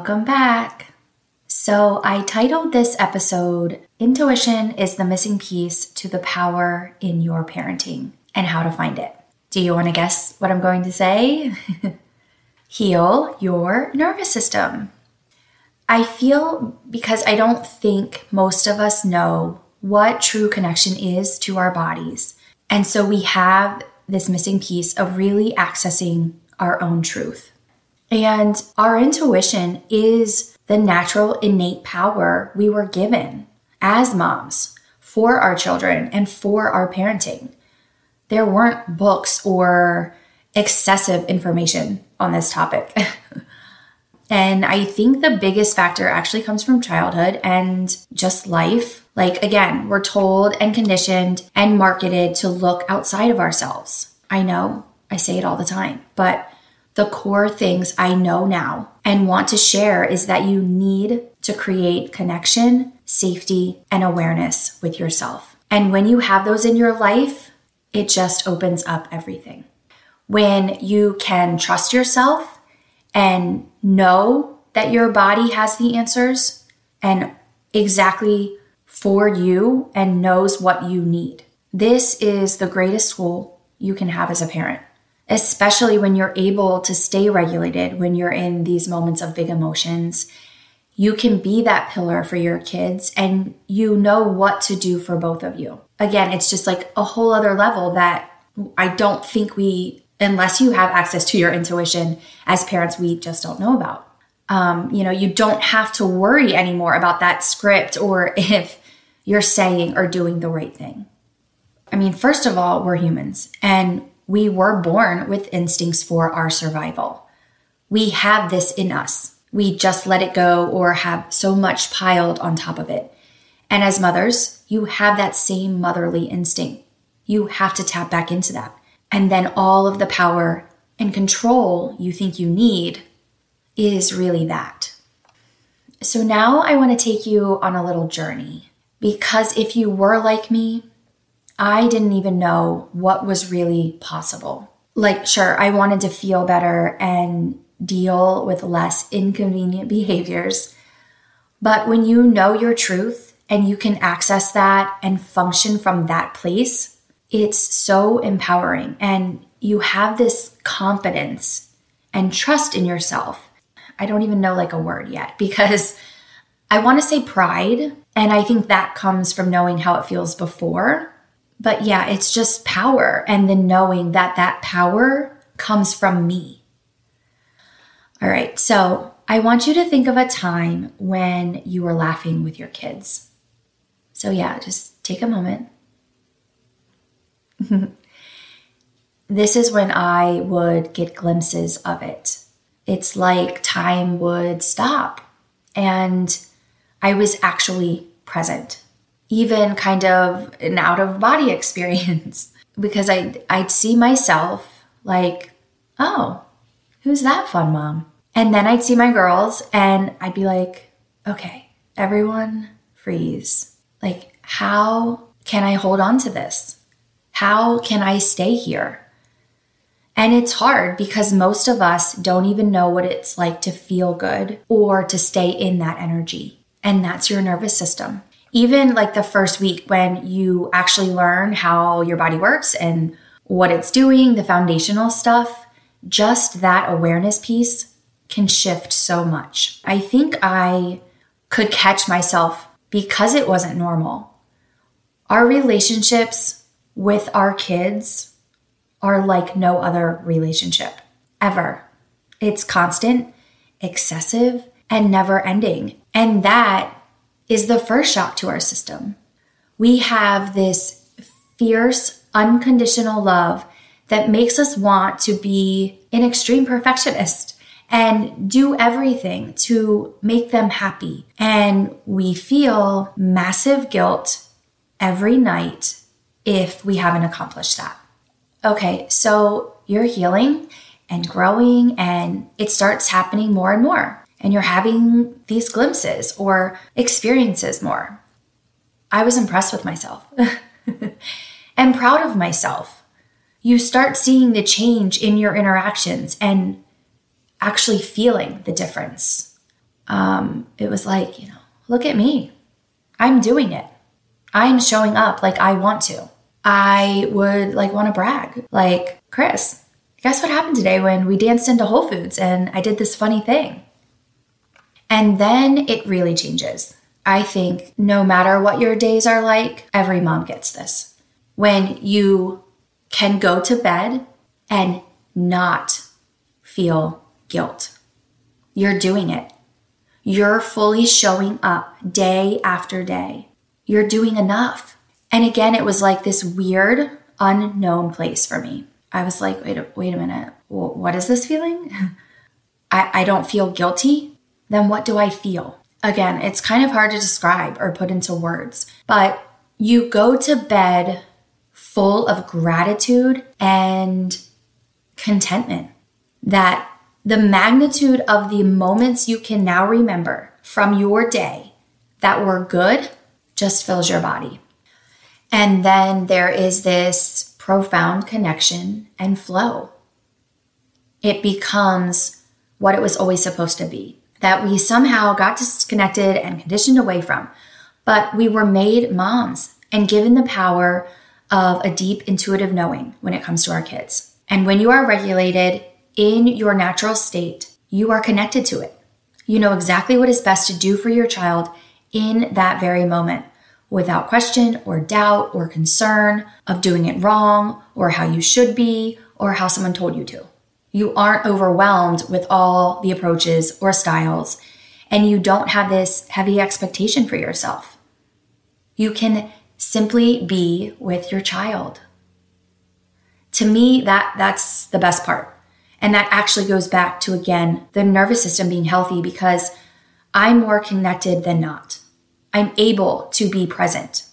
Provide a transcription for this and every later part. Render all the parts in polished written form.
Welcome back. So I titled this episode, Intuition is the Missing Piece to the Power in Your Parenting and How to Find It. Do you want to guess what I'm going to say? Heal your nervous system. I feel because I don't think most of us know what true connection is to our bodies. And so we have this missing piece of really accessing our own truth. And our intuition is the natural innate power we were given as moms for our children and for our parenting. There weren't books or excessive information on this topic. And I think the biggest factor actually comes from childhood and just life. Like, again, we're told and conditioned and marketed to look outside of ourselves. I know I say it all the time, but the core things I know now and want to share is that you need to create connection, safety, and awareness with yourself. And when you have those in your life, it just opens up everything. When you can trust yourself and know that your body has the answers and exactly for you and knows what you need. This is the greatest tool you can have as a parent, especially when you're able to stay regulated when you're in these moments of big emotions. You can be that pillar for your kids and you know what to do for both of you. Again, it's just like a whole other level that I don't think unless you have access to your intuition as parents, we just don't know about. You don't have to worry anymore about that script or if you're saying or doing the right thing. I mean, first of all, we're humans and we were born with instincts for our survival. We have this in us. We just let it go or have so much piled on top of it. And as mothers, you have that same motherly instinct. You have to tap back into that. And then all of the power and control you think you need is really that. So now I want to take you on a little journey, because if you were like me, I didn't even know what was really possible. Like, sure, I wanted to feel better and deal with less inconvenient behaviors. But when you know your truth and you can access that and function from that place, it's so empowering and you have this confidence and trust in yourself. I don't even know like a word yet because I want to say pride. And I think that comes from knowing how it feels before. But yeah, it's just power. And then knowing that that power comes from me. All right. So I want you to think of a time when you were laughing with your kids. So yeah, just take a moment. This is when I would get glimpses of it. It's like time would stop and I was actually present, even kind of an out-of-body experience because I'd see myself like, oh, who's that fun mom? And then I'd see my girls and I'd be like, okay, everyone freeze. Like, how can I hold on to this? How can I stay here? And it's hard because most of us don't even know what it's like to feel good or to stay in that energy. And that's your nervous system. Even like the first week when you actually learn how your body works and what it's doing, the foundational stuff, just that awareness piece can shift so much. I think I could catch myself because it wasn't normal. Our relationships with our kids are like no other relationship ever. It's constant, excessive, and never ending. And that is the first shock to our system. We have this fierce, unconditional love that makes us want to be an extreme perfectionist and do everything to make them happy. And we feel massive guilt every night if we haven't accomplished that. Okay, so you're healing and growing and it starts happening more and more. And you're having these glimpses or experiences more. I was impressed with myself and proud of myself. You start seeing the change in your interactions and actually feeling the difference. It was like, you know, look at me. I'm doing it. I'm showing up like I want to. I would like want to brag. Like, Chris, guess what happened today when we danced into Whole Foods and I did this funny thing? And then it really changes. I think no matter what your days are like, every mom gets this. When you can go to bed and not feel guilt. You're doing it. You're fully showing up day after day. You're doing enough. And again, it was like this weird, unknown place for me. I was like, wait a minute. What is this feeling? I don't feel guilty. Then what do I feel? Again, it's kind of hard to describe or put into words, but you go to bed full of gratitude and contentment that the magnitude of the moments you can now remember from your day that were good just fills your body. And then there is this profound connection and flow. It becomes what it was always supposed to be, that we somehow got disconnected and conditioned away from. But we were made moms and given the power of a deep intuitive knowing when it comes to our kids. And when you are regulated in your natural state, you are connected to it. You know exactly what is best to do for your child in that very moment, without question or doubt or concern of doing it wrong or how you should be or how someone told you to. You aren't overwhelmed with all the approaches or styles, and you don't have this heavy expectation for yourself. You can simply be with your child. To me, that's the best part. And that actually goes back to, again, the nervous system being healthy, because I'm more connected than not. I'm able to be present.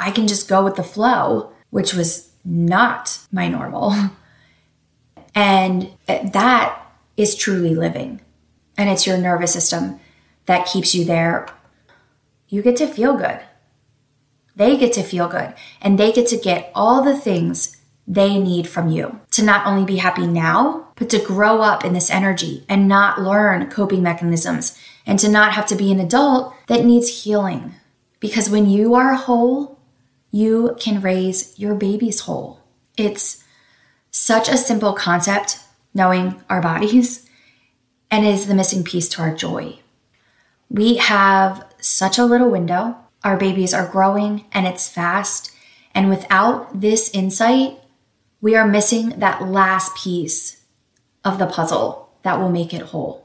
I can just go with the flow, which was not my normal. And that is truly living. And it's your nervous system that keeps you there. You get to feel good. They get to feel good. And they get to get all the things they need from you to not only be happy now, but to grow up in this energy and not learn coping mechanisms and to not have to be an adult that needs healing. Because when you are whole, you can raise your babies whole. It's such a simple concept, knowing our bodies, and it is the missing piece to our joy. We have such a little window. Our babies are growing and it's fast. And without this insight, we are missing that last piece of the puzzle that will make it whole.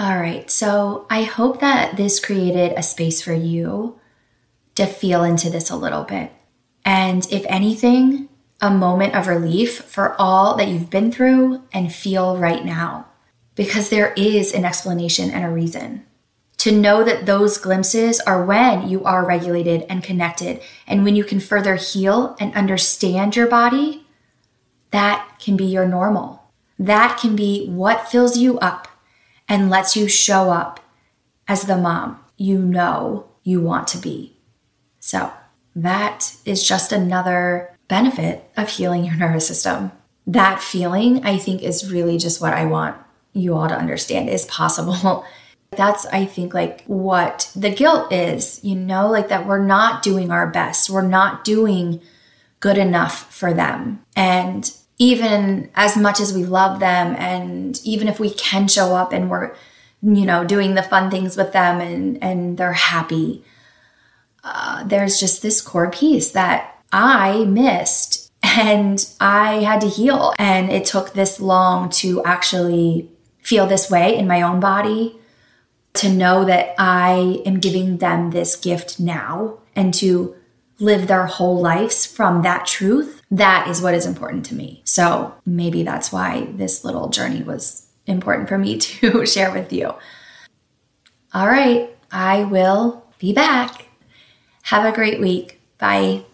All right, so I hope that this created a space for you to feel into this a little bit. And if anything, a moment of relief for all that you've been through and feel right now. Because there is an explanation and a reason. To know that those glimpses are when you are regulated and connected, and when you can further heal and understand your body, that can be your normal. That can be what fills you up and lets you show up as the mom you know you want to be. So that is just another benefit of healing your nervous system. That feeling, I think, is really just what I want you all to understand is possible. That's, I think, like what the guilt is, you know, like that we're not doing our best. We're not doing good enough for them. And even as much as we love them, and even if we can show up and we're, you know, doing the fun things with them and they're happy, there's just this core piece that I missed and I had to heal. And it took this long to actually feel this way in my own body, to know that I am giving them this gift now and to live their whole lives from that truth. That is what is important to me. So maybe that's why this little journey was important for me to share with you. All right, I will be back. Have a great week. Bye.